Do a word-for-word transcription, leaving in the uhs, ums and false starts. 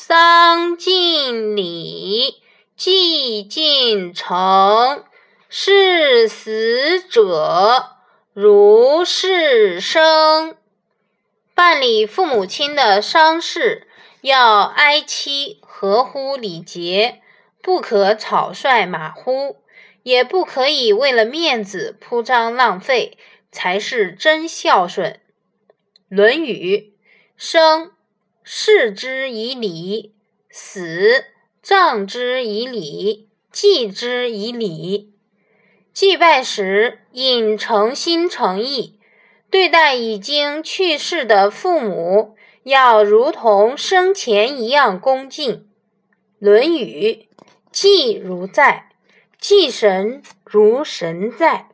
丧尽礼，祭尽从，视死者如是生。办理父母亲的丧事，要哀戚，合乎礼节，不可草率马虎，也不可以为了面子铺张浪费，才是真孝顺。《论语》：生，事之以礼；死，葬之以礼；祭之以礼。祭拜时应诚心诚意，对待已经去世的父母，要如同生前一样恭敬。《论语》：祭如在，祭神如神在。